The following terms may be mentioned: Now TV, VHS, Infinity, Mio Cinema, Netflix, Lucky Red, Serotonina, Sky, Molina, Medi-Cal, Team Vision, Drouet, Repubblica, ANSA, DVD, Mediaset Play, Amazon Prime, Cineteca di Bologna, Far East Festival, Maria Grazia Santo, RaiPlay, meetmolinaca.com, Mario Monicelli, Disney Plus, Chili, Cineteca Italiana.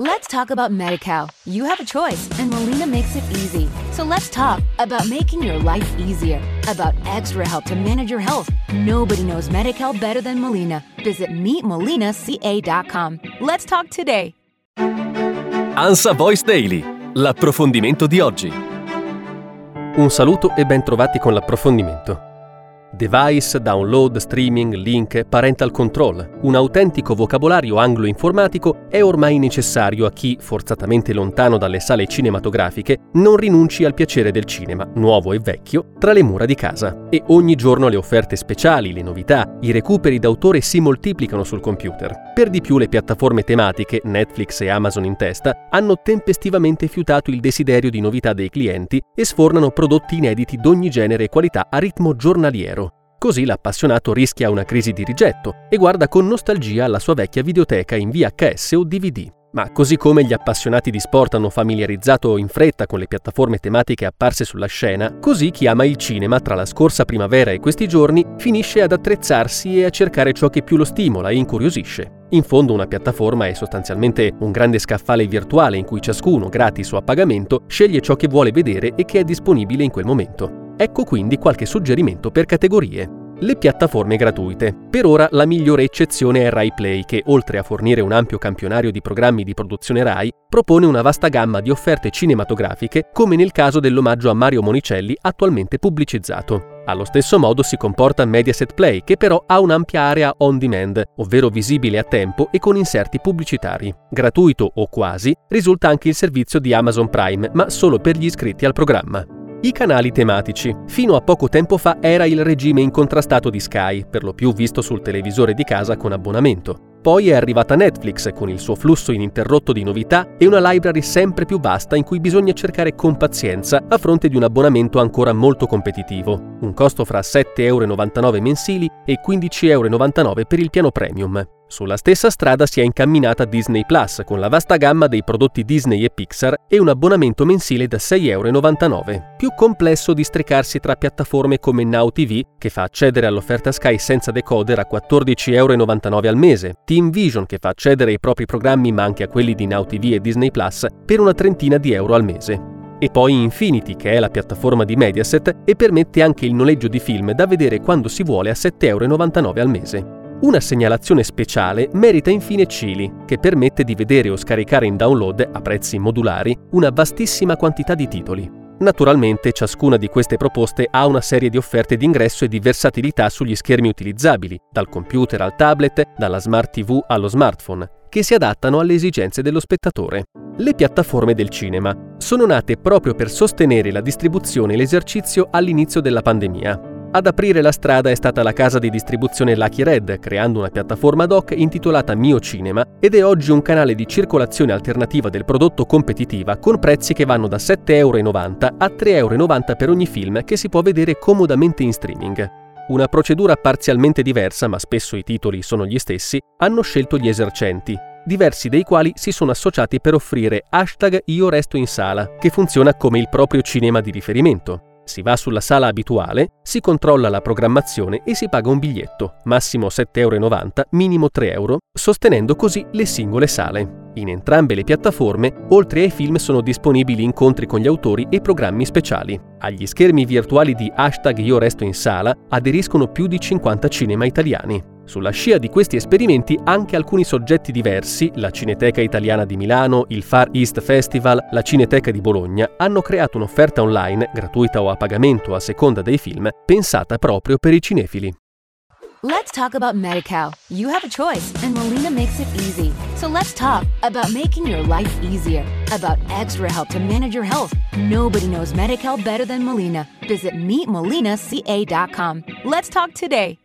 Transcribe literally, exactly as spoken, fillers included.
Let's talk about Medi-Cal. You have a choice, and Molina makes it easy. So let's talk about making your life easier, about extra help to manage your health. Nobody knows Medi-Cal better than Molina. Visit meet molina c a dot com. Let's talk today. ANSA Voice Daily, l'approfondimento di oggi. Un saluto e ben trovati con l'approfondimento. Device, download, streaming, link, parental control. Un autentico vocabolario anglo-informatico è ormai necessario a chi, forzatamente lontano dalle sale cinematografiche, non rinunci al piacere del cinema, nuovo e vecchio, tra le mura di casa. E ogni giorno le offerte speciali, le novità, i recuperi d'autore si moltiplicano sul computer. Per di più le piattaforme tematiche, Netflix e Amazon in testa, hanno tempestivamente fiutato il desiderio di novità dei clienti e sfornano prodotti inediti d'ogni genere e qualità a ritmo giornaliero. Così l'appassionato rischia una crisi di rigetto e guarda con nostalgia alla sua vecchia videoteca in V H S o D V D. Ma così come gli appassionati di sport hanno familiarizzato in fretta con le piattaforme tematiche apparse sulla scena, così chi ama il cinema tra la scorsa primavera e questi giorni finisce ad attrezzarsi e a cercare ciò che più lo stimola e incuriosisce. In fondo una piattaforma è sostanzialmente un grande scaffale virtuale in cui ciascuno, gratis o a pagamento, sceglie ciò che vuole vedere e che è disponibile in quel momento. Ecco quindi qualche suggerimento per categorie. Le piattaforme gratuite. Per ora la migliore eccezione è RaiPlay che, oltre a fornire un ampio campionario di programmi di produzione Rai, propone una vasta gamma di offerte cinematografiche, come nel caso dell'omaggio a Mario Monicelli attualmente pubblicizzato. Allo stesso modo si comporta Mediaset Play, che però ha un'ampia area on demand, ovvero visibile a tempo e con inserti pubblicitari. Gratuito o quasi, risulta anche il servizio di Amazon Prime, ma solo per gli iscritti al programma. I canali tematici. Fino a poco tempo fa era il regime incontrastato di Sky, per lo più visto sul televisore di casa con abbonamento. Poi è arrivata Netflix con il suo flusso ininterrotto di novità e una library sempre più vasta in cui bisogna cercare con pazienza a fronte di un abbonamento ancora molto competitivo, un costo fra sette virgola novantanove euro mensili e quindici virgola novantanove euro per il piano premium. Sulla stessa strada si è incamminata Disney Plus con la vasta gamma dei prodotti Disney e Pixar e un abbonamento mensile da sei virgola novantanove euro. Più complesso districarsi tra piattaforme come Now T V, che fa accedere all'offerta Sky senza decoder a quattordici virgola novantanove euro al mese, Team Vision che fa accedere ai propri programmi ma anche a quelli di Now T V e Disney Plus per una trentina di euro al mese. E poi Infinity, che è la piattaforma di Mediaset e permette anche il noleggio di film da vedere quando si vuole a sette virgola novantanove euro al mese. Una segnalazione speciale merita infine Chili, che permette di vedere o scaricare in download, a prezzi modulari, una vastissima quantità di titoli. Naturalmente ciascuna di queste proposte ha una serie di offerte di ingresso e di versatilità sugli schermi utilizzabili, dal computer al tablet, dalla smart T V allo smartphone, che si adattano alle esigenze dello spettatore. Le piattaforme del cinema sono nate proprio per sostenere la distribuzione e l'esercizio all'inizio della pandemia. Ad aprire la strada è stata la casa di distribuzione Lucky Red, creando una piattaforma ad hoc intitolata Mio Cinema ed è oggi un canale di circolazione alternativa del prodotto competitiva con prezzi che vanno da sette virgola novanta euro a tre virgola novanta euro per ogni film che si può vedere comodamente in streaming. Una procedura parzialmente diversa, ma spesso i titoli sono gli stessi, hanno scelto gli esercenti, diversi dei quali si sono associati per offrire hashtag Io Resto in Sala, che funziona come il proprio cinema di riferimento. Si va sulla sala abituale, si controlla la programmazione e si paga un biglietto, massimo sette virgola novanta euro, minimo tre euro, sostenendo così le singole sale. In entrambe le piattaforme, oltre ai film sono disponibili incontri con gli autori e programmi speciali. Agli schermi virtuali di hashtag Io Resto in Sala aderiscono più di cinquanta cinema italiani. Sulla scia di questi esperimenti anche alcuni soggetti diversi, la Cineteca Italiana di Milano, il Far East Festival, la Cineteca di Bologna, hanno creato un'offerta online, gratuita o a pagamento a seconda dei film, pensata proprio per i cinefili. Let's talk about Medi-Cal. You have a choice, and Molina makes it easy. So let's talk about making your life easier, about extra help to manage your health. Nobody knows Medi-Cal better than Molina. Visit meet molina c a dot com. Let's talk today.